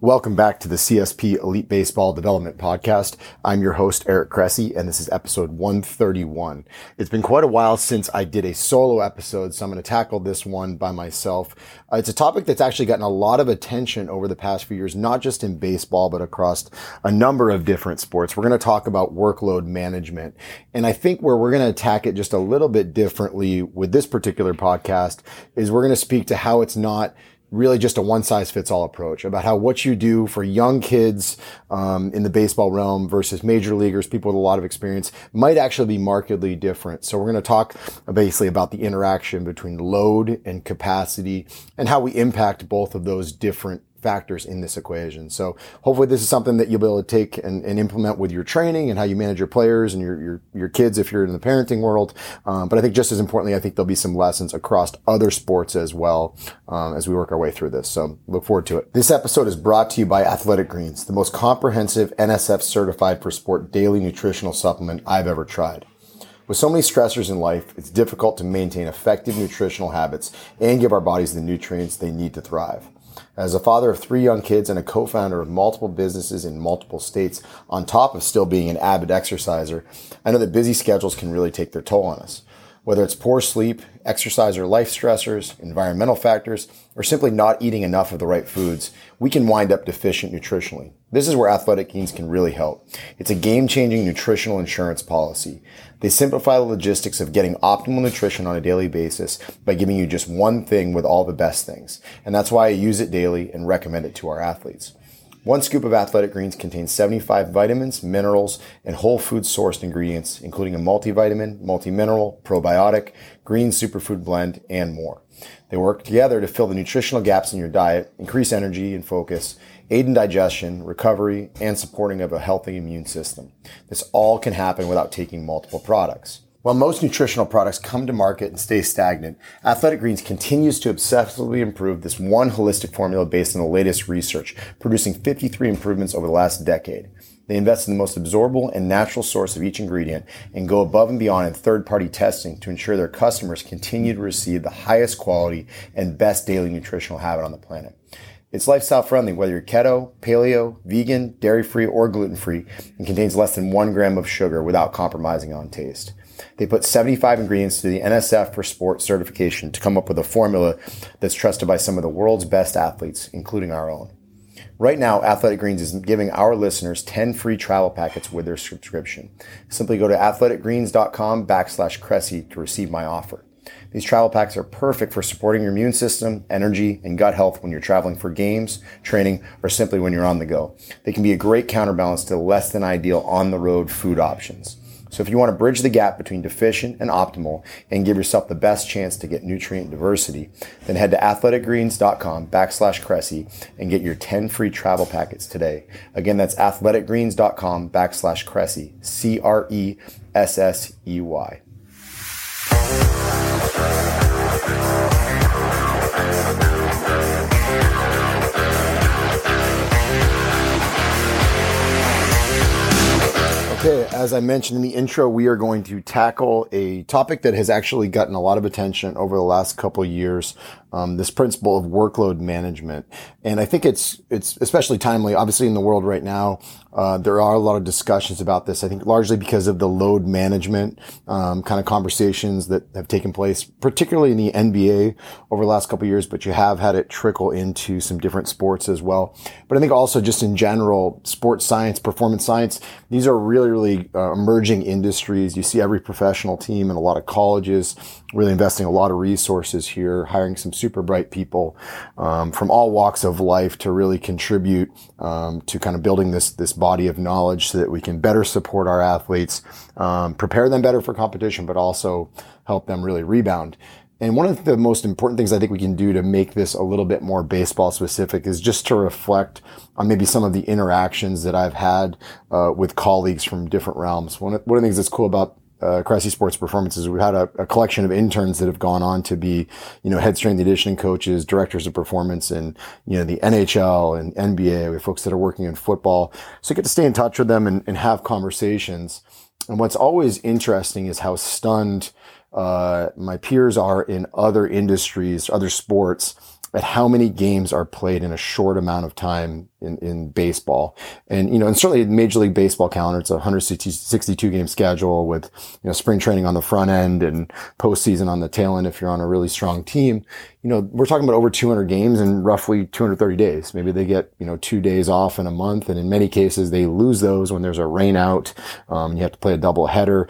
Welcome back to the CSP Elite Baseball Development Podcast. I'm your host, Eric Cressey, and this is episode 131. It's been quite a while since I did a solo episode, so I'm going to tackle this one by myself. It's a topic that's actually gotten a lot of attention over the past few years, not just in baseball, but across a number of different sports. We're going to talk about workload management. And I think where we're going to attack it just a little bit differently with this particular podcast is we're going to speak to how it's not really just a one-size-fits-all approach about how what you do for young kids in the baseball realm versus major leaguers, people with a lot of experience, might actually be markedly different. So we're going to talk basically about the interaction between load and capacity and how we impact both of those different factors in this equation. So hopefully this is something that you'll be able to take and implement with your training and how you manage your players and your kids if you're in the parenting world. But I think just as importantly, I think there'll be some lessons across other sports as well as we work our way through this. So look forward to it. This episode is brought to you by Athletic Greens, the most comprehensive NSF certified for sport daily nutritional supplement I've ever tried. With so many stressors in life, it's difficult to maintain effective nutritional habits and give our bodies the nutrients they need to thrive. As a father of three young kids and a co-founder of multiple businesses in multiple states, on top of still being an avid exerciser, I know that busy schedules can really take their toll on us. Whether it's poor sleep, exercise or life stressors, environmental factors, or simply not eating enough of the right foods, we can wind up deficient nutritionally. This is where Athletic Greens can really help. It's a game-changing nutritional insurance policy. They simplify the logistics of getting optimal nutrition on a daily basis by giving you just one thing with all the best things. And that's why I use it daily and recommend it to our athletes. One scoop of Athletic Greens contains 75 vitamins, minerals, and whole food sourced ingredients, including a multivitamin, multimineral, probiotic, green superfood blend, and more. They work together to fill the nutritional gaps in your diet, increase energy and focus, aid in digestion, recovery, and supporting of a healthy immune system. This all can happen without taking multiple products. While most nutritional products come to market and stay stagnant, Athletic Greens continues to obsessively improve this one holistic formula based on the latest research, producing 53 improvements over the last decade. They invest in the most absorbable and natural source of each ingredient and go above and beyond in third-party testing to ensure their customers continue to receive the highest quality and best daily nutritional habit on the planet. It's lifestyle friendly, whether you're keto, paleo, vegan, dairy-free, or gluten-free, and contains less than 1 gram of sugar without compromising on taste. They put 75 ingredients through the NSF for Sport certification to come up with a formula that's trusted by some of the world's best athletes, including our own. Right now, Athletic Greens is giving our listeners 10 free travel packets with their subscription. Simply go to athleticgreens.com/Cressey to receive my offer. These travel packs are perfect for supporting your immune system, energy, and gut health when you're traveling for games, training, or simply when you're on the go. They can be a great counterbalance to less than ideal on-the-road food options. So if you want to bridge the gap between deficient and optimal and give yourself the best chance to get nutrient diversity, then head to athleticgreens.com/Cressey and get your 10 free travel packets today. Again, that's athleticgreens.com/Cressey, C-R-E-S-S-E-Y. Okay, as I mentioned in the intro, we are going to tackle a topic that has actually gotten a lot of attention over the last couple of years, this principle of workload management. And I think it's especially timely. Obviously, in the world right now, there are a lot of discussions about this, I think largely because of the load management kind of conversations that have taken place, particularly in the NBA over the last couple of years, but you have had it trickle into some different sports as well. But I think also just in general, sports science, performance science, these are really emerging industries. You see every professional team and a lot of colleges really investing a lot of resources here, hiring some super bright people from all walks of life to really contribute to kind of building this body of knowledge so that we can better support our athletes, prepare them better for competition, but also help them really rebound. And one of the most important things I think we can do to make this a little bit more baseball specific is just to reflect on maybe some of the interactions that I've had with colleagues from different realms. One of the things that's cool about Cressey Sports Performances, we've had a collection of interns that have gone on to be, head strength and conditioning coaches, directors of performance in, the NHL and NBA. We have folks that are working in football. So you get to stay in touch with them and have conversations. And what's always interesting is how stunned my peers are in other industries, other sports, at how many games are played in a short amount of time in baseball. And, you know, and certainly Major League Baseball calendar, it's a 162 game schedule with, you know, spring training on the front end and postseason on the tail end. If you're on a really strong team, you know, we're talking about over 200 games in roughly 230 days. Maybe they get, you know, 2 days off in a month. And in many cases, they lose those when there's a rain out. You have to play a double header.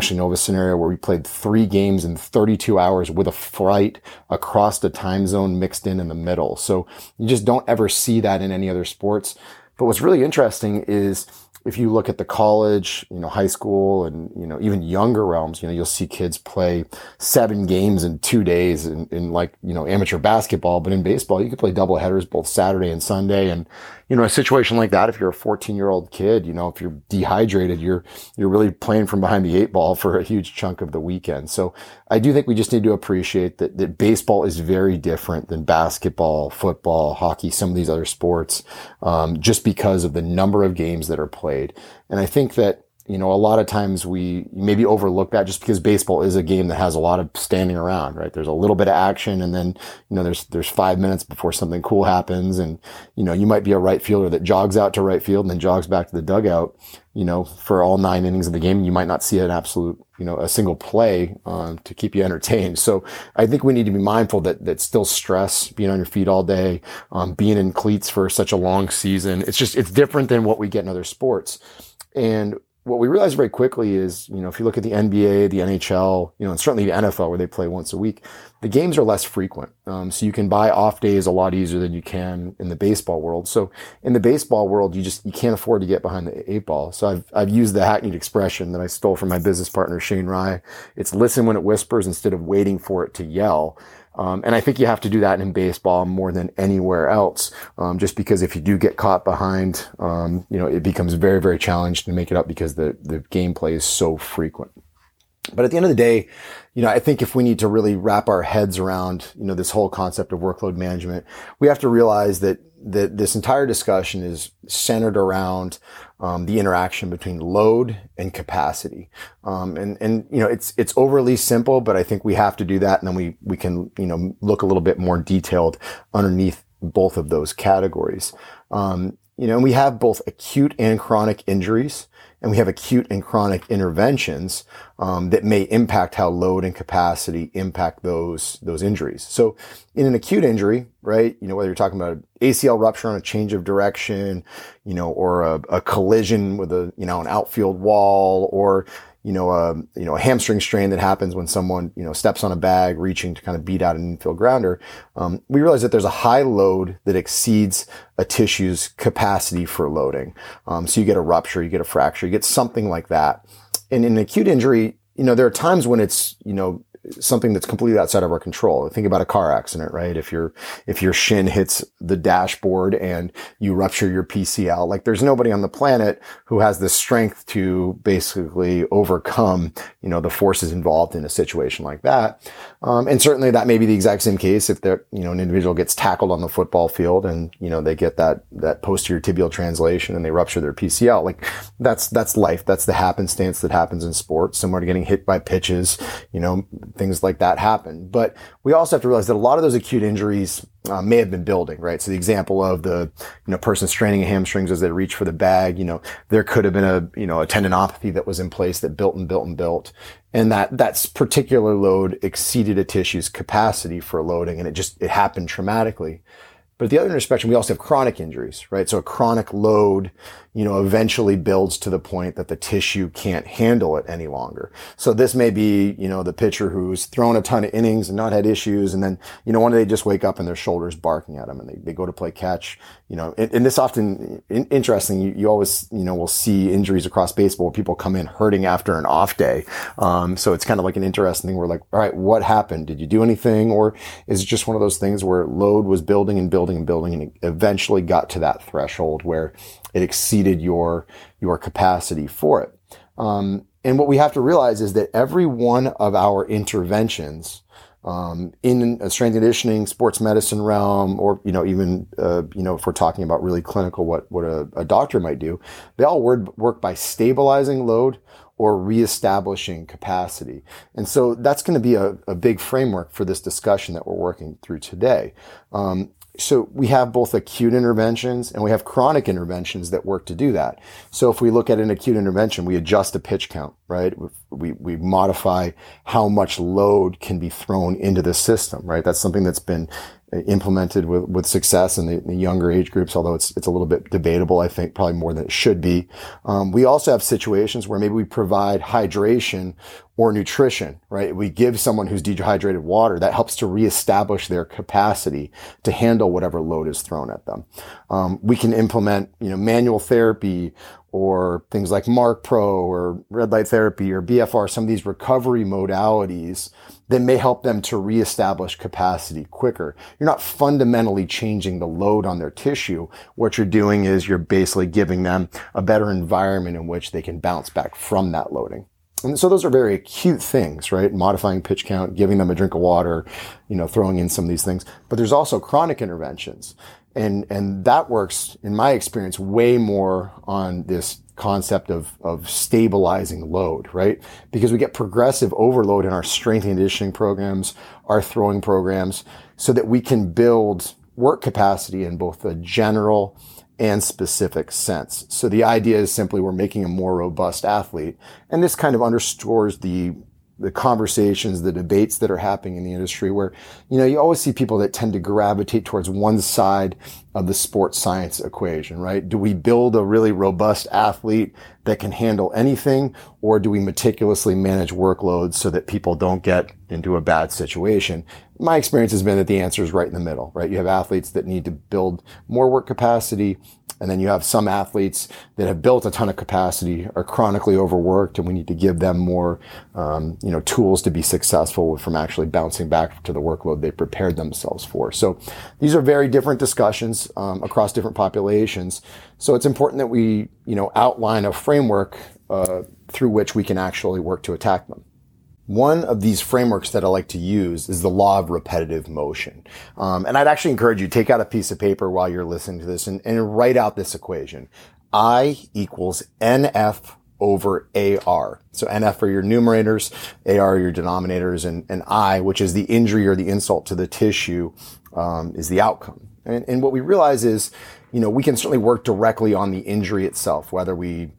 Actually know of a scenario where we played 3 games in 32 hours with a flight across the time zone mixed in the middle. So you just don't ever see that in any other sports. But what's really interesting is if you look at the college, you know, high school, and, you know, even younger realms, you know, you'll see kids play 7 games in 2 days in like, you know, amateur basketball. But in baseball, you can play double headers both Saturday and Sunday. And, you know, a situation like that, if you're a 14-year-old kid, you know, if you're dehydrated, you're really playing from behind the 8 ball for a huge chunk of the weekend. So I do think we just need to appreciate that baseball is very different than basketball, football, hockey, some of these other sports, just because of the number of games that are played. And I think that, you know, a lot of times we maybe overlook that just because baseball is a game that has a lot of standing around, right? There's a little bit of action and then, you know, there's 5 minutes before something cool happens. And, you know, you might be a right fielder that jogs out to right field and then jogs back to the dugout, you know, for all 9 innings of the game. You might not see an absolute, you know, a single play to keep you entertained. So I think we need to be mindful that still stress, being on your feet all day, being in cleats for such a long season. It's different than what we get in other sports. And what we realize very quickly is, you know, if you look at the NBA, the NHL, you know, and certainly the NFL where they play once a week, the games are less frequent. So you can buy off days a lot easier than you can in the baseball world. So in the baseball world, you can't afford to get behind the 8 ball. So I've used the hackneyed expression that I stole from my business partner, Shane Rye. It's listen when it whispers instead of waiting for it to yell. And I think you have to do that in baseball more than anywhere else, just because if you do get caught behind, you know, it becomes very, very challenging to make it up because the gameplay is so frequent. But at the end of the day, you know, I think if we need to really wrap our heads around, you know, this whole concept of workload management, we have to realize that this entire discussion is centered around the interaction between load and capacity. And you know, it's overly simple, but I think we have to do that. And then we can, you know, look a little bit more detailed underneath both of those categories. You know, and we have both acute and chronic injuries, and we have acute and chronic interventions that may impact how load and capacity impact those injuries. So in an acute injury, right, you know, whether you're talking about an ACL rupture on a change of direction, you know, or a collision with a, you know, an outfield wall, or, you know, a hamstring strain that happens when someone, you know, steps on a bag reaching to kind of beat out an infield grounder. We realize that there's a high load that exceeds a tissue's capacity for loading. So you get a rupture, you get a fracture, you get something like that. And in an acute injury, you know, there are times when it's, you know, something that's completely outside of our control. Think about a car accident, right? If your shin hits the dashboard and you rupture your PCL, like there's nobody on the planet who has the strength to basically overcome, you know, the forces involved in a situation like that. And certainly that may be the exact same case if they're, you know, an individual gets tackled on the football field and, you know, they get that posterior tibial translation and they rupture their PCL. Like that's life. That's the happenstance that happens in sports, similar to getting hit by pitches, you know, things like that happen. But we also have to realize that a lot of those acute injuries may have been building, right? So the example of the, you know, person straining a hamstrings as they reach for the bag, you know, there could have been a, you know, a tendinopathy that was in place that built and built and built. And that particular load exceeded a tissue's capacity for loading. And it happened traumatically. But at the other intersection, we also have chronic injuries, right? So a chronic load, you know, eventually builds to the point that the tissue can't handle it any longer. So this may be, you know, the pitcher who's thrown a ton of innings and not had issues. And then, you know, one day they just wake up and their shoulder's barking at them and they go to play catch, you know, and this often interesting. You always, you know, will see injuries across baseball where people come in hurting after an off day. So it's kind of like an interesting thing where like, all right, what happened? Did you do anything? Or is it just one of those things where load was building and building and building and it eventually got to that threshold where it exceeded your capacity for it. And what we have to realize is that every one of our interventions in a strength conditioning, sports medicine realm, or, you know, even, you know, if we're talking about really clinical, what a doctor might do, they all work by stabilizing load or reestablishing capacity. And so that's going to be a big framework for this discussion that we're working through today. So we have both acute interventions and we have chronic interventions that work to do that. So if we look at an acute intervention, we adjust the pitch count, right? We modify how much load can be thrown into the system, right? That's something that's been implemented with success in the younger age groups, although it's a little bit debatable, I think, probably more than it should be. We also have situations where maybe we provide hydration or nutrition, right? We give someone who's dehydrated water. That helps to reestablish their capacity to handle whatever load is thrown at them. We can implement, manual therapy or things like Mark Pro or red light therapy or BFR, some of these recovery modalities that may help them to reestablish capacity quicker. You're not fundamentally changing the load on their tissue. What you're doing is you're basically giving them a better environment in which they can bounce back from that loading. And so those are very acute things, right? Modifying pitch count, giving them a drink of water, throwing in some of these things. But there's also chronic interventions. And that works, in my experience, way more on this concept of stabilizing load, right? Because we get progressive overload in our strength and conditioning programs, our throwing programs, so that we can build work capacity in both the general and specific sense. So the idea is simply we're making a more robust athlete. And this kind of underscores the conversations, the debates that are happening in the industry where, you always see people that tend to gravitate towards one side of the sports science equation, right? Do we build a really robust athlete that can handle anything, or do we meticulously manage workloads so that people don't get into a bad situation? My experience has been that the answer is right in the middle, right? You have athletes that need to build more work capacity, and then you have some athletes that have built a ton of capacity, are chronically overworked, and we need to give them more, tools to be successful from actually bouncing back to the workload they prepared themselves for. So these are very different discussions across different populations. So it's important that we, outline a framework through which we can actually work to attack them. One of these frameworks that I like to use is the law of repetitive motion. And I'd actually encourage you to take out a piece of paper while you're listening to this and write out this equation. I equals NF over AR. So NF are your numerators, AR are your denominators, and I, which is the injury or the insult to the tissue, is the outcome. And what we realize is, we can certainly work directly on the injury itself, whether we,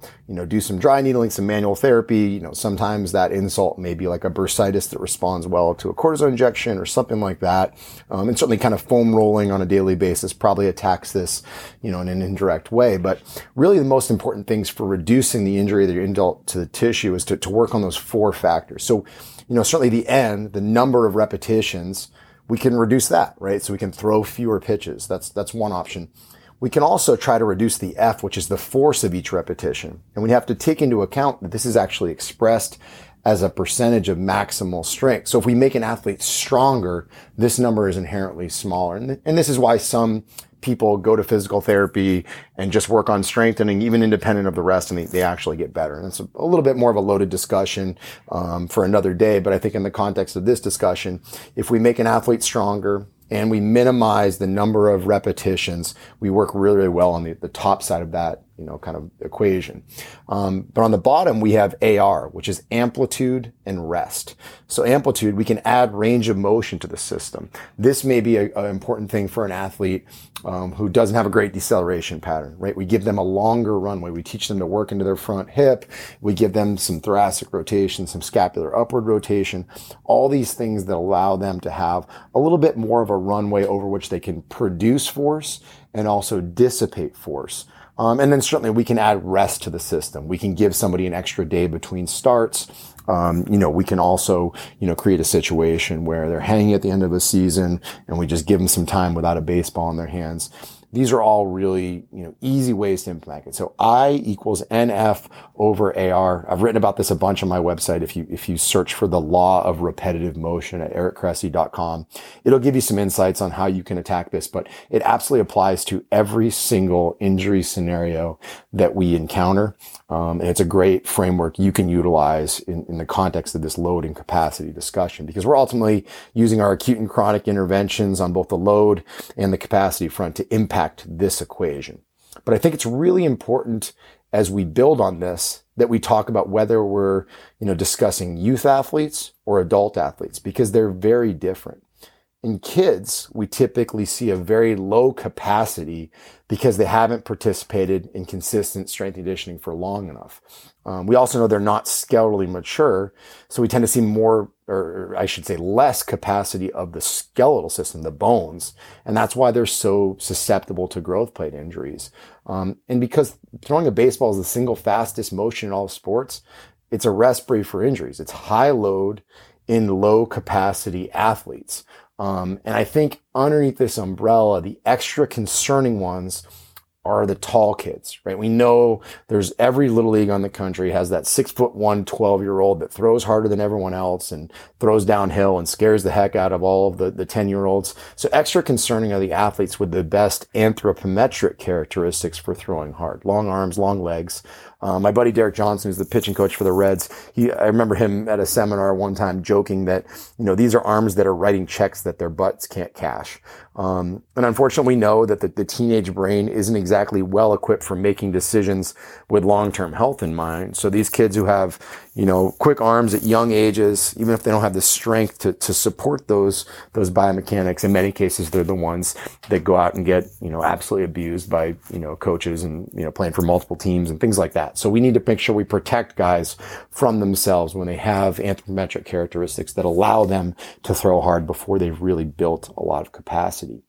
do some dry needling, some manual therapy, sometimes that insult may be like a bursitis that responds well to a cortisone injection or something like that. And certainly kind of foam rolling on a daily basis probably attacks this, in an indirect way. But really the most important things for reducing the injury that you're insult to the tissue is to work on those four factors. So, certainly the N, the number of repetitions, we can reduce that, right? So we can throw fewer pitches. That's one option. We can also try to reduce the F, which is the force of each repetition. And we have to take into account that this is actually expressed as a percentage of maximal strength. So if we make an athlete stronger, this number is inherently smaller. And this is why some people go to physical therapy and just work on strengthening, even independent of the rest, and they actually get better. And it's a little bit more of a loaded discussion for another day. But I think in the context of this discussion, if we make an athlete stronger, and we minimize the number of repetitions, we work really, really well on the top side of that, kind of equation. But on the bottom, we have AR, which is amplitude and rest. So amplitude, we can add range of motion to the system. This may be an important thing for an athlete who doesn't have a great deceleration pattern, right? We give them a longer runway. We teach them to work into their front hip. We give them some thoracic rotation, some scapular upward rotation, all these things that allow them to have a little bit more of a runway over which they can produce force and also dissipate force. And then certainly we can add rest to the system. We can give somebody an extra day between starts. We can also, create a situation where they're hanging at the end of a season and we just give them some time without a baseball in their hands. These are all really, easy ways to implement it. So I equals NF over AR. I've written about this a bunch on my website. If you search for the law of repetitive motion at ericcressey.com, it'll give you some insights on how you can attack this, but it absolutely applies to every single injury scenario that we encounter. And it's a great framework you can utilize in the context of this load and capacity discussion, because we're ultimately using our acute and chronic interventions on both the load and the capacity front to impact this equation. But I think it's really important as we build on this that we talk about whether we're, discussing youth athletes or adult athletes, because they're very different. In kids, we typically see a very low capacity because they haven't participated in consistent strength conditioning for long enough. We also know they're not skeletally mature, so we tend to see less capacity of the skeletal system, the bones, and that's why they're so susceptible to growth plate injuries. And because throwing a baseball is the single fastest motion in all sports, it's a recipe for injuries. It's high load in low capacity athletes. And I think underneath this umbrella, the extra concerning ones are the tall kids, right? We know there's every little league on the country has that 6'1", 12-year-old that throws harder than everyone else and throws downhill and scares the heck out of all of the 10-year-olds. So extra concerning are the athletes with the best anthropometric characteristics for throwing hard. Long arms, long legs. My buddy Derek Johnson, who's the pitching coach for the Reds, I remember him at a seminar one time joking that, these are arms that are writing checks that their butts can't cash. And unfortunately, we know that the teenage brain isn't exactly well equipped for making decisions with long-term health in mind. So these kids who have, quick arms at young ages, even if they don't have the strength to support those biomechanics, in many cases, they're the ones that go out and get, absolutely abused by, coaches and, playing for multiple teams and things like that. So we need to make sure we protect guys from themselves when they have anthropometric characteristics that allow them to throw hard before they've really built a lot of capacity.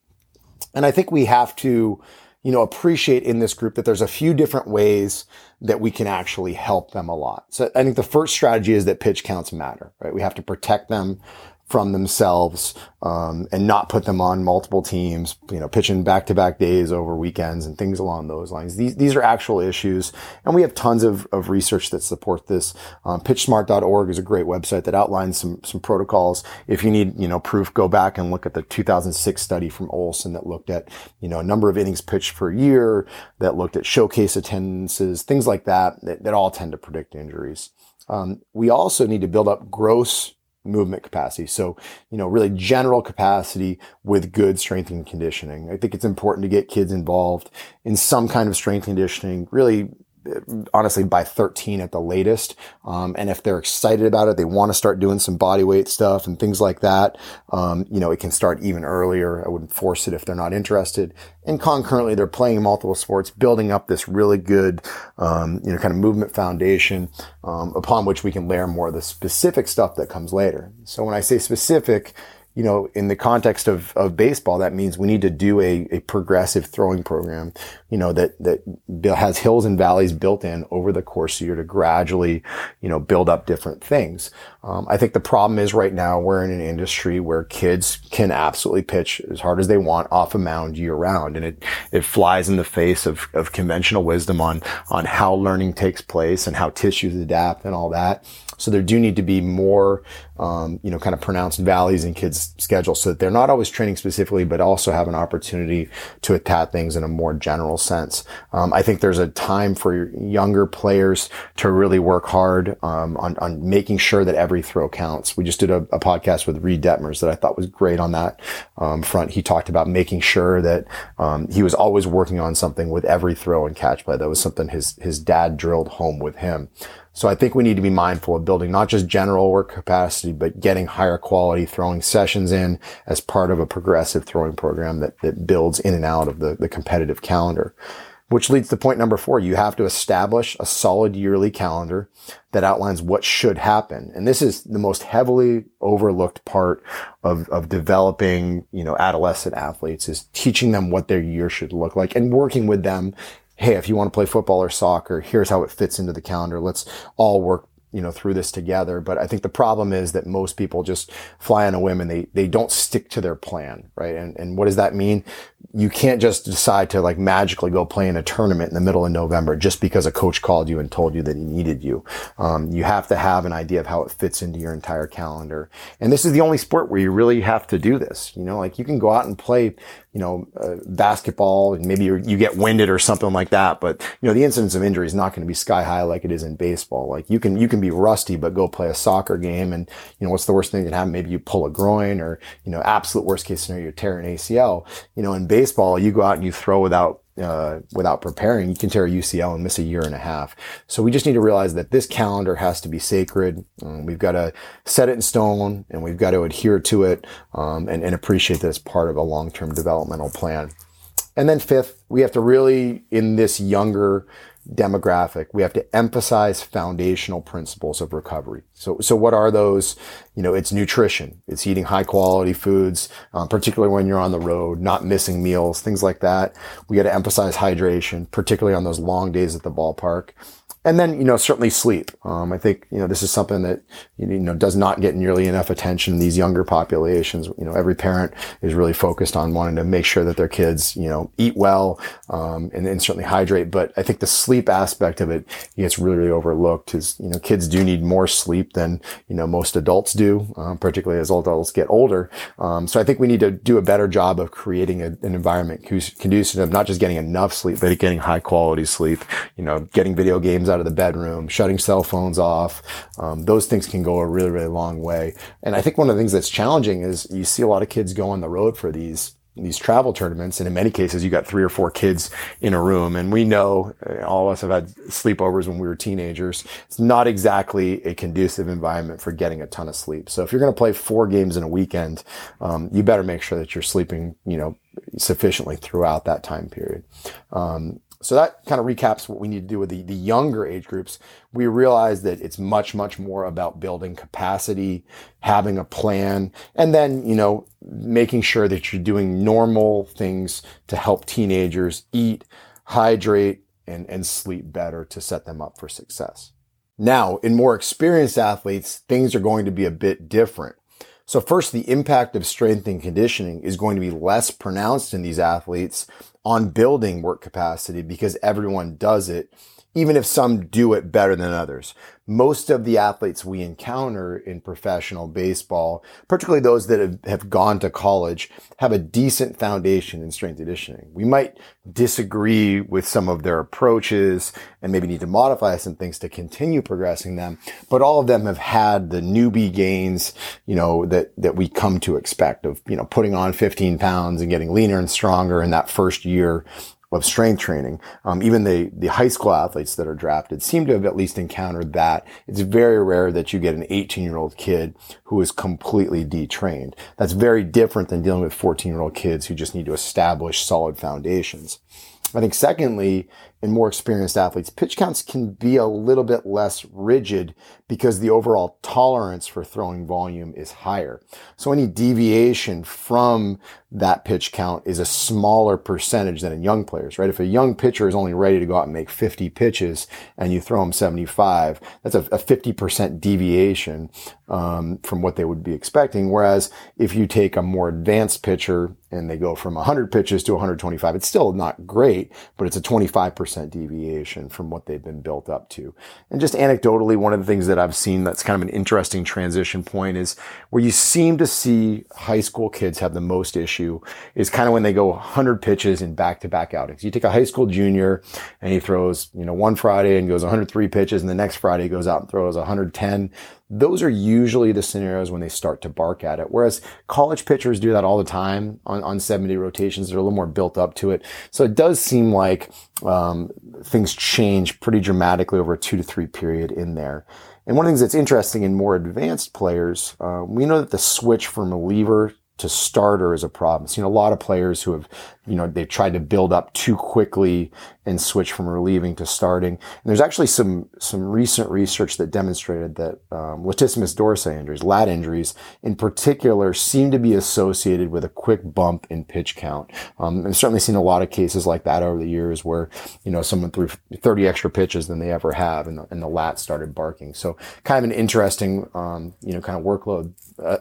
And I think we have to, appreciate in this group that there's a few different ways that we can actually help them a lot. So I think the first strategy is that pitch counts matter, right? We have to protect them from themselves, and not put them on multiple teams, pitching back-to-back days over weekends and things along those lines. These are actual issues, and we have tons of research that support this. PitchSmart.org is a great website that outlines some protocols. If you need, proof, go back and look at the 2006 study from Olsen that looked at, a number of innings pitched per year, that looked at showcase attendances, things like that all tend to predict injuries. We also need to build up gross movement capacity. So, really general capacity with good strength and conditioning. I think it's important to get kids involved in some kind of strength conditioning, really, honestly, by 13 at the latest. And if they're excited about it, they want to start doing some body weight stuff and things like that. It can start even earlier. I wouldn't force it if they're not interested. And concurrently, they're playing multiple sports, building up this really good, kind of movement foundation, upon which we can layer more of the specific stuff that comes later. So when I say specific, in the context of baseball, that means we need to do a progressive throwing program, that has hills and valleys built in over the course of the year to gradually, build up different things. I think the problem is right now we're in an industry where kids can absolutely pitch as hard as they want off a mound year round. And it flies in the face of conventional wisdom on how learning takes place and how tissues adapt and all that. So there do need to be more, kind of pronounced valleys in kids' schedules so that they're not always training specifically, but also have an opportunity to attack things in a more general sense. I think there's a time for younger players to really work hard, on making sure that every throw counts. We just did a podcast with Reed Detmers that I thought was great on that, front. He talked about making sure that, he was always working on something with every throw and catch play. That was something his dad drilled home with him. So I think we need to be mindful of building not just general work capacity, but getting higher quality throwing sessions in as part of a progressive throwing program that builds in and out of the competitive calendar. Which leads to point number 4. You have to establish a solid yearly calendar that outlines what should happen. And this is the most heavily overlooked part of developing, adolescent athletes, is teaching them what their year should look like and working with them. Hey, if you want to play football or soccer, here's how it fits into the calendar. Let's all work, through this together. But I think the problem is that most people just fly on a whim and they don't stick to their plan, right? And what does that mean? You can't just decide to magically go play in a tournament in the middle of November just because a coach called you and told you that he needed you. You have to have an idea of how it fits into your entire calendar. And this is the only sport where you really have to do this. You can go out and play basketball, and maybe you get winded or something like that. But, the incidence of injury is not going to be sky high like it is in baseball. You can be rusty, but go play a soccer game. And, what's the worst thing that can happen? Maybe you pull a groin or, absolute worst case scenario, you tear an ACL. In baseball, you go out and you throw without without preparing, you can tear a UCL and miss a year and a half. So we just need to realize that this calendar has to be sacred. We've got to set it in stone, and we've got to adhere to it, and appreciate that it's part of a long-term developmental plan. And then fifth, we have to really, in this younger demographic, we have to emphasize foundational principles of recovery. So what are those? You know, it's nutrition, it's eating high quality foods, particularly when you're on the road, not missing meals, things like that. We got to emphasize hydration, particularly on those long days at the ballpark. And then, you know, certainly sleep. I think, you know, this is something that, you know, does not get nearly enough attention in these younger populations. You know, every parent is really focused on wanting to make sure that their kids, you know, eat well, and certainly hydrate. But I think the sleep aspect of it gets really, really overlooked. Is, you know, kids do need more sleep than, you know, most adults do, particularly as adults get older. So I think we need to do a better job of creating an environment conducive of not just getting enough sleep, but getting high quality sleep, you know, getting video games out of the bedroom, shutting cell phones off. Those things can go a really, really long way. And I think one of the things that's challenging is you see a lot of kids go on the road for these travel tournaments. And in many cases, you got 3 or 4 kids in a room. And we know, all of us have had sleepovers when we were teenagers. It's not exactly a conducive environment for getting a ton of sleep. So if you're going to play 4 games in a weekend, you better make sure that you're sleeping, you know, sufficiently throughout that time period. So that kind of recaps what we need to do with the younger age groups. We realize that it's much, much more about building capacity, having a plan, and then, you know, making sure that you're doing normal things to help teenagers eat, hydrate, and sleep better to set them up for success. Now, in more experienced athletes, things are going to be a bit different. So first, the impact of strength and conditioning is going to be less pronounced in these athletes on building work capacity because everyone does it, even if some do it better than others. Most of the athletes we encounter in professional baseball, particularly those that have gone to college, have a decent foundation in strength conditioning. We might disagree with some of their approaches and maybe need to modify some things to continue progressing them, but all of them have had the newbie gains, you know, that we come to expect of, you know, putting on 15 pounds and getting leaner and stronger in that first year of strength training. Even the high school athletes that are drafted seem to have at least encountered that. It's very rare that you get an 18-year-old kid who is completely detrained. That's very different than dealing with 14-year-old kids who just need to establish solid foundations. I think secondly, in more experienced athletes, pitch counts can be a little bit less rigid because the overall tolerance for throwing volume is higher. So any deviation from that pitch count is a smaller percentage than in young players, right? If a young pitcher is only ready to go out and make 50 pitches and you throw him 75, that's a 50% deviation from what they would be expecting. Whereas if you take a more advanced pitcher and they go from 100 pitches to 125, it's still not great, but it's a 25% deviation from what they've been built up to. And just anecdotally, one of the things that I've seen that's kind of an interesting transition point is where you seem to see high school kids have the most issue is kind of when they go 100 pitches in back-to-back outings. You take a high school junior and he throws, you know, one Friday and goes 103 pitches, and the next Friday he goes out and throws 110. Those are usually the scenarios when they start to bark at it. Whereas college pitchers do that all the time on 70 rotations. They're a little more built up to it. So it does seem like things change pretty dramatically over a 2 to 3 period in there. And one of the things that's interesting in more advanced players, we know that the switch from a reliever to starter is a problem. So, you know, a lot of players who have, you know, they've tried to build up too quickly and switch from relieving to starting. And there's actually some recent research that demonstrated that latissimus dorsi injuries, lat injuries in particular, seem to be associated with a quick bump in pitch count. I've certainly seen a lot of cases like that over the years where, you know, someone threw 30 extra pitches than they ever have and the lat started barking. So kind of an interesting, you know, kind of workload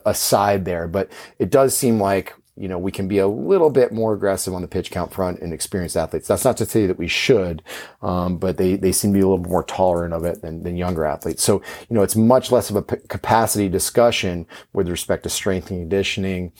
aside there, but it does seem like, you know, we can be a little bit more aggressive on the pitch count front in experienced athletes. That's not to say that we should, but they seem to be a little more tolerant of it than younger athletes. So, you know, it's much less of a capacity discussion with respect to strength and conditioning,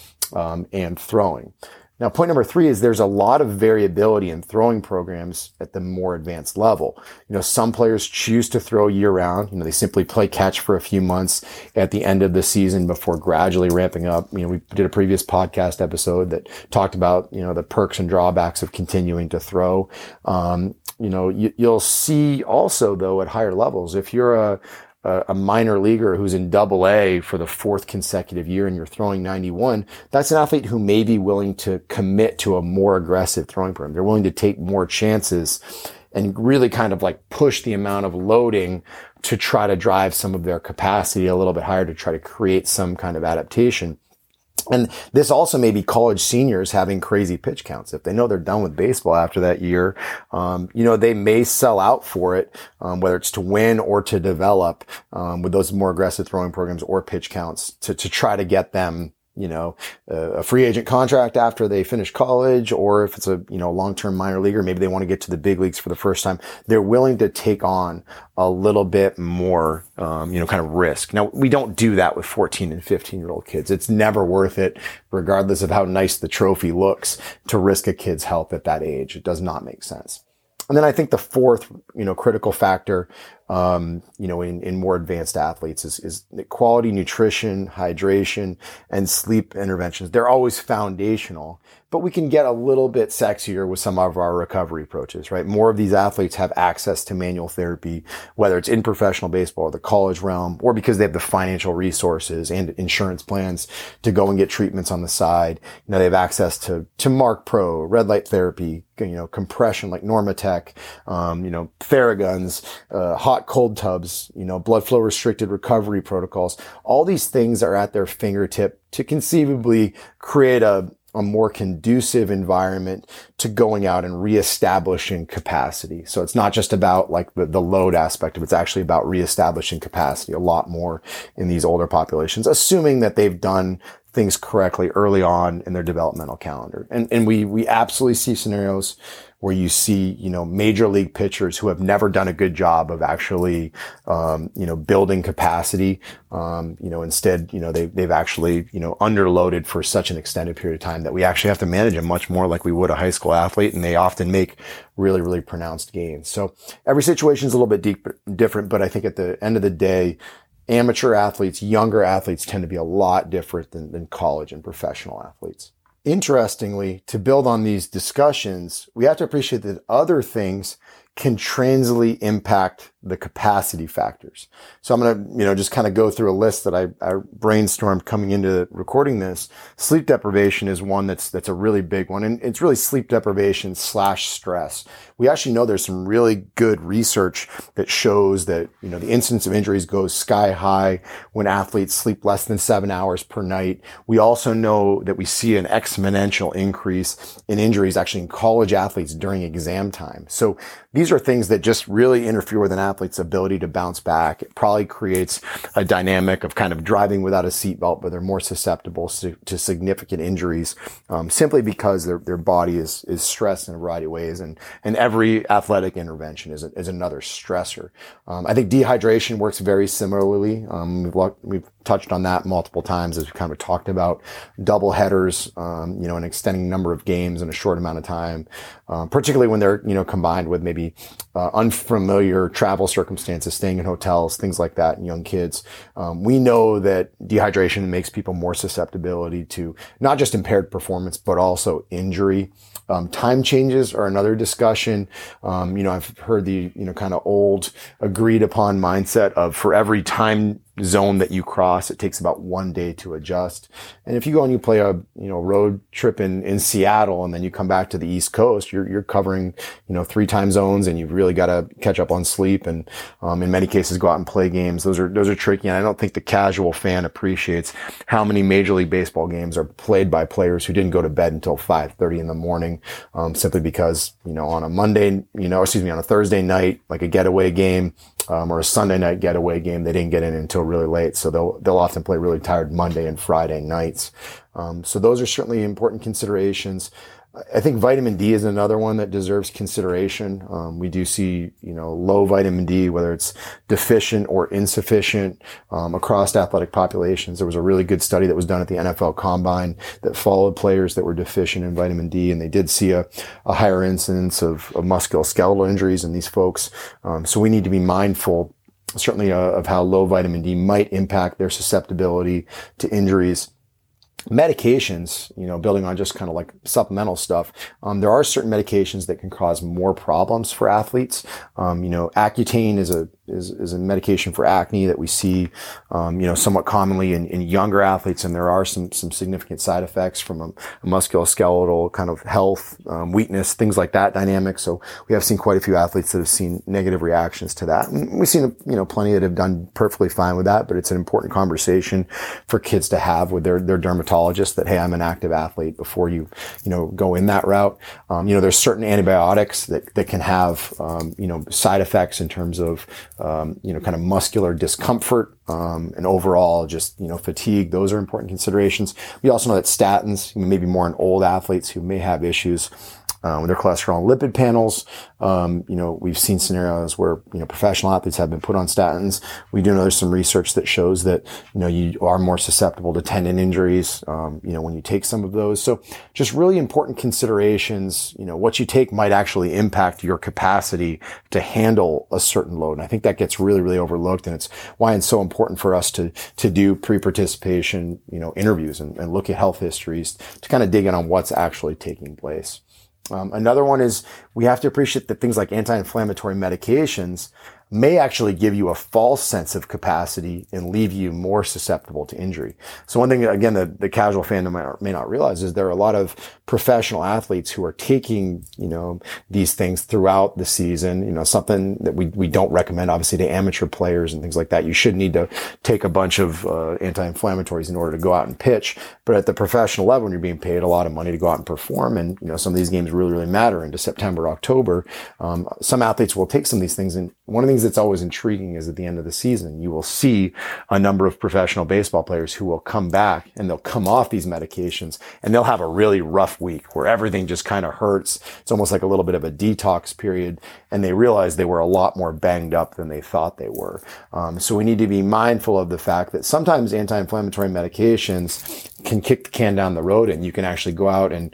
and throwing. Now, point number three is there's a lot of variability in throwing programs at the more advanced level. You know, some players choose to throw year round. You know, they simply play catch for a few months at the end of the season before gradually ramping up. You know, we did a previous podcast episode that talked about, you know, the perks and drawbacks of continuing to throw. You know, you'll see also though at higher levels, if you're a minor leaguer who's in Double A for the fourth consecutive year and you're throwing 91, that's an athlete who may be willing to commit to a more aggressive throwing program. They're willing to take more chances and really kind of like push the amount of loading to try to drive some of their capacity a little bit higher to try to create some kind of adaptation. And this also may be college seniors having crazy pitch counts. If they know they're done with baseball after that year, you know, they may sell out for it, whether it's to win or to develop, with those more aggressive throwing programs or pitch counts to try to get them, you know, a free agent contract after they finish college, or if it's a, you know, long-term minor leaguer, maybe they want to get to the big leagues for the first time. They're willing to take on a little bit more, you know, kind of risk. Now, we don't do that with 14 and 15-year-old kids. It's never worth it, regardless of how nice the trophy looks, to risk a kid's health at that age. It does not make sense. And then I think the fourth, you know, critical factor, you know, in more advanced athletes is quality nutrition, hydration, and sleep interventions. They're always foundational, but we can get a little bit sexier with some of our recovery approaches, right? More of these athletes have access to manual therapy, whether it's in professional baseball or the college realm, or because they have the financial resources and insurance plans to go and get treatments on the side. You know, they have access to Mark Pro, red light therapy, you know, compression like Normatec, you know, Farraguns, hot cold tubs, you know, blood flow restricted recovery protocols. All these things are at their fingertip to conceivably create a more conducive environment to going out and reestablishing capacity. So it's not just about like the load aspect of it. It's actually about reestablishing capacity a lot more in these older populations, assuming that they've done things correctly early on in their developmental calendar. And we absolutely see scenarios where you see, you know, major league pitchers who have never done a good job of actually, you know, building capacity. You know, instead, you know, they've actually, you know, underloaded for such an extended period of time that we actually have to manage them much more like we would a high school athlete. And they often make really, really pronounced gains. So every situation is a little bit different, but I think at the end of the day, amateur athletes, younger athletes tend to be a lot different than college and professional athletes. Interestingly, to build on these discussions, we have to appreciate that other things can transiently impact the capacity factors. So I'm going to, you know, just kind of go through a list that I brainstormed coming into recording this. Sleep deprivation is one that's a really big one. And it's really sleep deprivation / stress. We actually know there's some really good research that shows that, you know, the incidence of injuries goes sky high when athletes sleep less than 7 hours per night. We also know that we see an exponential increase in injuries actually in college athletes during exam time. So these are things that just really interfere with an athlete's ability to bounce back. It probably creates a dynamic of kind of driving without a seatbelt, but they're more susceptible to significant injuries, simply because their body is stressed in a variety of ways. And every athletic intervention is another stressor. I think dehydration works very similarly. We've touched on that multiple times as we kind of talked about double headers, you know, an extending number of games in a short amount of time, particularly when they're, you know, combined with maybe unfamiliar travel circumstances, staying in hotels, things like that in young kids. We know that dehydration makes people more susceptibility to not just impaired performance, but also injury. Time changes are another discussion. You know, I've heard the, you know, kind of old agreed upon mindset of for every time zone that you cross, it takes about 1 day to adjust. And if you go and you play a, you know, road trip in Seattle and then you come back to the East Coast, you're covering, you know, 3 time zones and you've really got to catch up on sleep and, in many cases go out and play games. Those are tricky. And I don't think the casual fan appreciates how many Major League Baseball games are played by players who didn't go to bed until 5:30 in the morning. Simply because, you know, on a Monday, you know, excuse me, on a Thursday night, like a getaway game, or a Sunday night getaway game, they didn't get in until really late. So they'll often play really tired Monday and Friday nights. So those are certainly important considerations. I think vitamin D is another one that deserves consideration. We do see, low vitamin D, whether it's deficient or insufficient, across athletic populations. There was a really good study that was done at the NFL Combine that followed players that were deficient in vitamin D, and they did see a higher incidence of musculoskeletal injuries in these folks. So we need to be mindful, certainly, of how low vitamin D might impact their susceptibility to injuries. Medications, building on just kind of like supplemental stuff, there are certain medications that can cause more problems for athletes. Accutane is a medication for acne that we see, somewhat commonly in younger athletes, and there are some significant side effects from a musculoskeletal kind of health, weakness, things like that dynamic. So we have seen quite a few athletes that have seen negative reactions to that. And we've seen, plenty that have done perfectly fine with that, but it's an important conversation for kids to have with their dermatologist, that, hey, I'm an active athlete, before you go in that route. There's certain antibiotics that can have, side effects in terms of, kind of muscular discomfort, and overall just, fatigue. Those are important considerations. We also know that statins, maybe more in old athletes who may have issues with their cholesterol and lipid panels. We've seen scenarios where, professional athletes have been put on statins. We do know there's some research that shows that, you are more susceptible to tendon injuries, when you take some of those. So just really important considerations. What you take might actually impact your capacity to handle a certain load. And I think that gets really, really overlooked. And it's why it's so important for us to do pre-participation, interviews and look at health histories to kind of dig in on what's actually taking place. Another one is we have to appreciate that things like anti-inflammatory medications may actually give you a false sense of capacity and leave you more susceptible to injury. So one thing, again, the casual fandom may not realize is there are a lot of professional athletes who are taking, these things throughout the season, something that we don't recommend, obviously, to amateur players and things like that. You should need to take a bunch of anti-inflammatories in order to go out and pitch. But at the professional level, when you're being paid a lot of money to go out and perform, and, some of these games really, really matter into September, October, some athletes will take some of these things. And one of the things that's always intriguing is at the end of the season, you will see a number of professional baseball players who will come back and they'll come off these medications and they'll have a really rough week where everything just kind of hurts. It's almost like a little bit of a detox period, and they realize they were a lot more banged up than they thought they were. So we need to be mindful of the fact that sometimes anti-inflammatory medications can kick the can down the road, and you can actually go out and,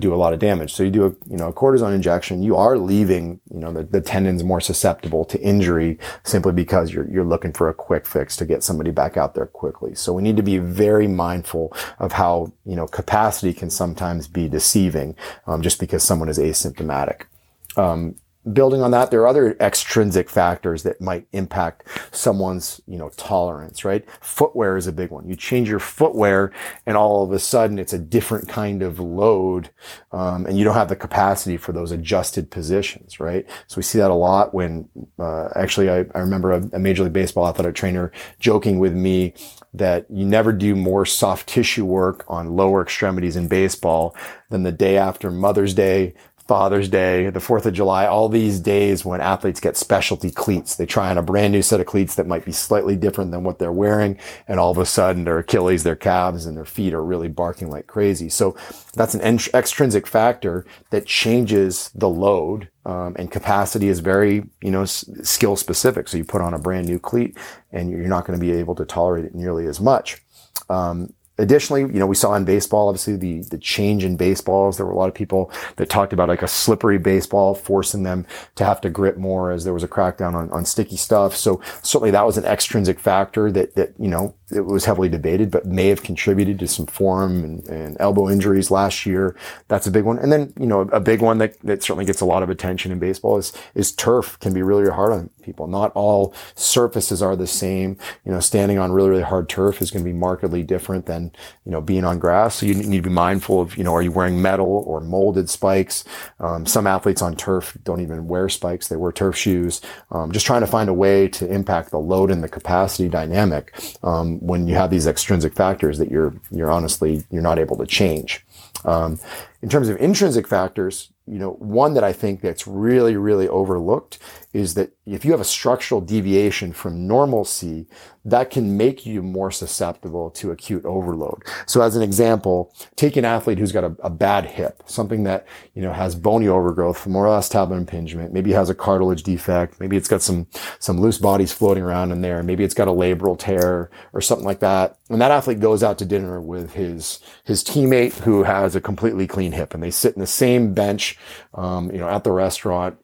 do a lot of damage. So you do a cortisone injection, you are leaving, the tendons more susceptible to injury simply because you're looking for a quick fix to get somebody back out there quickly. So we need to be very mindful of how, capacity can sometimes be deceiving, just because someone is asymptomatic. Building on that, there are other extrinsic factors that might impact someone's, tolerance, right? Footwear is a big one. You change your footwear and all of a sudden it's a different kind of load, and you don't have the capacity for those adjusted positions, right? So we see that a lot when, actually I remember a Major League Baseball athletic trainer joking with me that you never do more soft tissue work on lower extremities in baseball than the day after Mother's Day, Father's Day, the 4th of July, all these days when athletes get specialty cleats. They try on a brand new set of cleats that might be slightly different than what they're wearing, and all of a sudden their Achilles, their calves, and their feet are really barking like crazy. So that's an extrinsic factor that changes the load, and capacity is very, skill specific. So you put on a brand new cleat and you're not going to be able to tolerate it nearly as much. Additionally, we saw in baseball, obviously, the change in baseballs. There were a lot of people that talked about like a slippery baseball forcing them to have to grip more as there was a crackdown on sticky stuff. So certainly that was an extrinsic factor that, it was heavily debated, but may have contributed to some forearm and elbow injuries last year. That's a big one. And then, a big one that certainly gets a lot of attention in baseball is turf can be really, really hard on people. Not all surfaces are the same. Standing on really, really hard turf is going to be markedly different than, being on grass. So you need to be mindful of, are you wearing metal or molded spikes? Some athletes on turf don't even wear spikes. They wear turf shoes. Just trying to find a way to impact the load and the capacity dynamic, when you have these extrinsic factors that you're honestly, you're not able to change. In terms of intrinsic factors, you know, one that I think that's really, really overlooked is that if you have a structural deviation from normalcy, that can make you more susceptible to acute overload. So as an example, take an athlete who's got a bad hip, something that, you know, has bony overgrowth, femoroacetabular impingement, maybe has a cartilage defect, maybe it's got some loose bodies floating around in there, maybe it's got a labral tear or something like that. And that athlete goes out to dinner with his teammate who has a completely clean hip, and they sit in the same bench, you know, at the restaurant.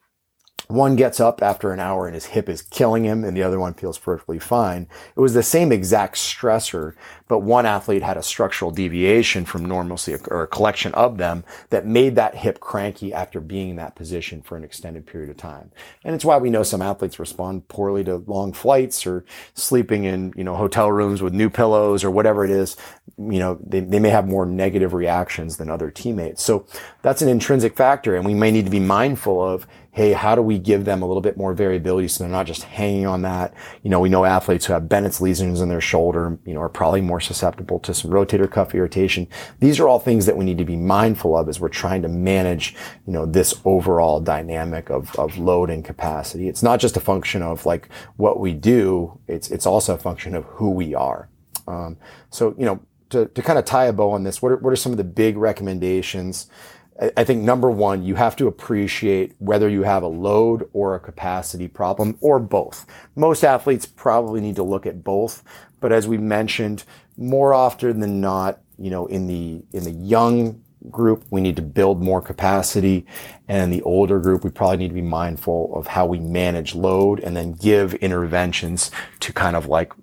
One gets up after an hour and his hip is killing him, and the other one feels perfectly fine. It was the same exact stressor, but one athlete had a structural deviation from normalcy, or a collection of them, that made that hip cranky after being in that position for an extended period of time. And it's why we know some athletes respond poorly to long flights or sleeping in, you know, hotel rooms with new pillows or whatever it is. You know, they may have more negative reactions than other teammates. So that's an intrinsic factor, and we may need to be mindful of, hey, how do we give them a little bit more variability so they're not just hanging on that? You know, we know athletes who have Bennett's lesions in their shoulder, you know, are probably more susceptible to some rotator cuff irritation. These are all things that we need to be mindful of as we're trying to manage, you know, this overall dynamic of load and capacity. It's not just a function of like what we do. It's also a function of who we are. So, you know, to kind of tie a bow on this, what are some of the big recommendations? I think number one, you have to appreciate whether you have a load or a capacity problem or both. Most athletes probably need to look at both, but as we mentioned, more often than not, you know, in the young group, we need to build more capacity, and in the older group, we probably need to be mindful of how we manage load and then give interventions to kind of like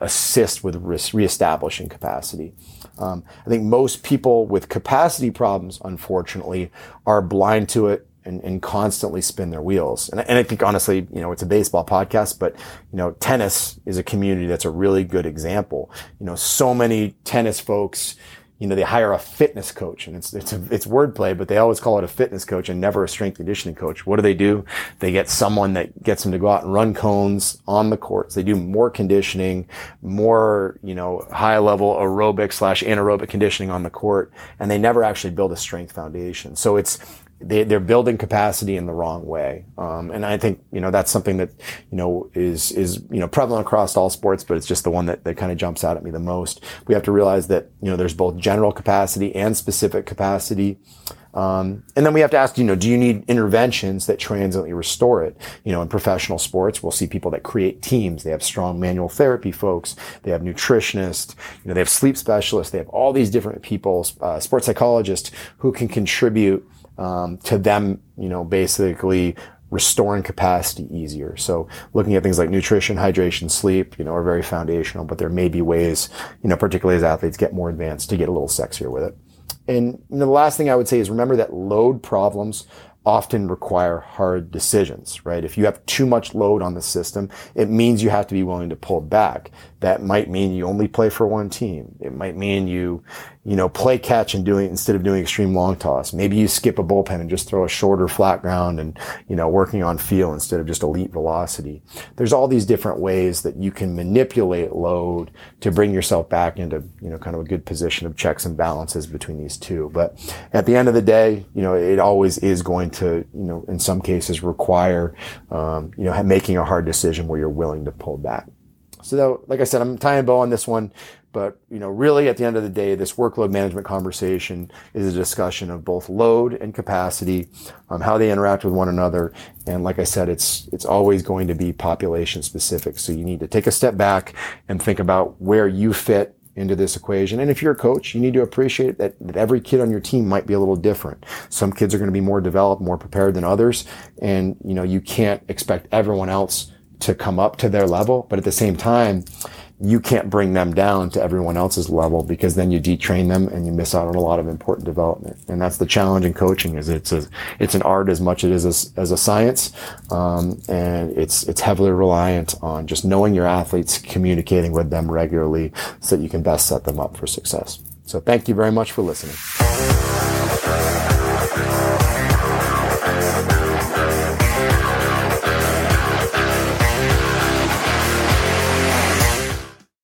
assist with reestablishing capacity. I think most people with capacity problems, unfortunately, are blind to it and constantly spin their wheels. And I think, honestly, you know, it's a baseball podcast, but, you know, tennis is a community that's a really good example. You know, so many tennis folks, you know, they hire a fitness coach, and it's wordplay, but they always call it a fitness coach and never a strength conditioning coach. What do? They get someone that gets them to go out and run cones on the courts. They do more conditioning, more, you know, high level aerobic / anaerobic conditioning on the court, and they never actually build a strength foundation. So they're building capacity in the wrong way. And I think, you know, that's something that, you know, is, you know, prevalent across all sports, but it's just the one that kind of jumps out at me the most. We have to realize that, you know, there's both general capacity and specific capacity. And then we have to ask, you know, do you need interventions that transiently restore it? You know, in professional sports, we'll see people that create teams. They have strong manual therapy folks. They have nutritionists. You know, they have sleep specialists. They have all these different people, sports psychologists who can contribute to them, you know, basically restoring capacity easier. So looking at things like nutrition, hydration, sleep, you know, are very foundational, but there may be ways, you know, particularly as athletes get more advanced, to get a little sexier with it. And, you know, the last thing I would say is remember that load problems often require hard decisions, right? If you have too much load on the system, it means you have to be willing to pull back. That might mean you only play for one team. It might mean you know, play catch and doing instead of doing extreme long toss. Maybe you skip a bullpen and just throw a shorter flat ground and, you know, working on feel instead of just elite velocity. There's all these different ways that you can manipulate load to bring yourself back into, you know, kind of a good position of checks and balances between these two. But at the end of the day, you know, it always is going to, you know, in some cases require, you know, making a hard decision where you're willing to pull back. So though, like I said, I'm tying a bow on this one, but, you know, really at the end of the day, this workload management conversation is a discussion of both load and capacity, how they interact with one another. And like I said, it's always going to be population specific. So you need to take a step back and think about where you fit into this equation. And if you're a coach, you need to appreciate that every kid on your team might be a little different. Some kids are going to be more developed, more prepared than others. And, you know, you can't expect everyone else to come up to their level, but at the same time, you can't bring them down to everyone else's level, because then you detrain them and you miss out on a lot of important development. And that's the challenge in coaching, is it's an art as much as a science. And it's heavily reliant on just knowing your athletes, communicating with them regularly so that you can best set them up for success. So thank you very much for listening.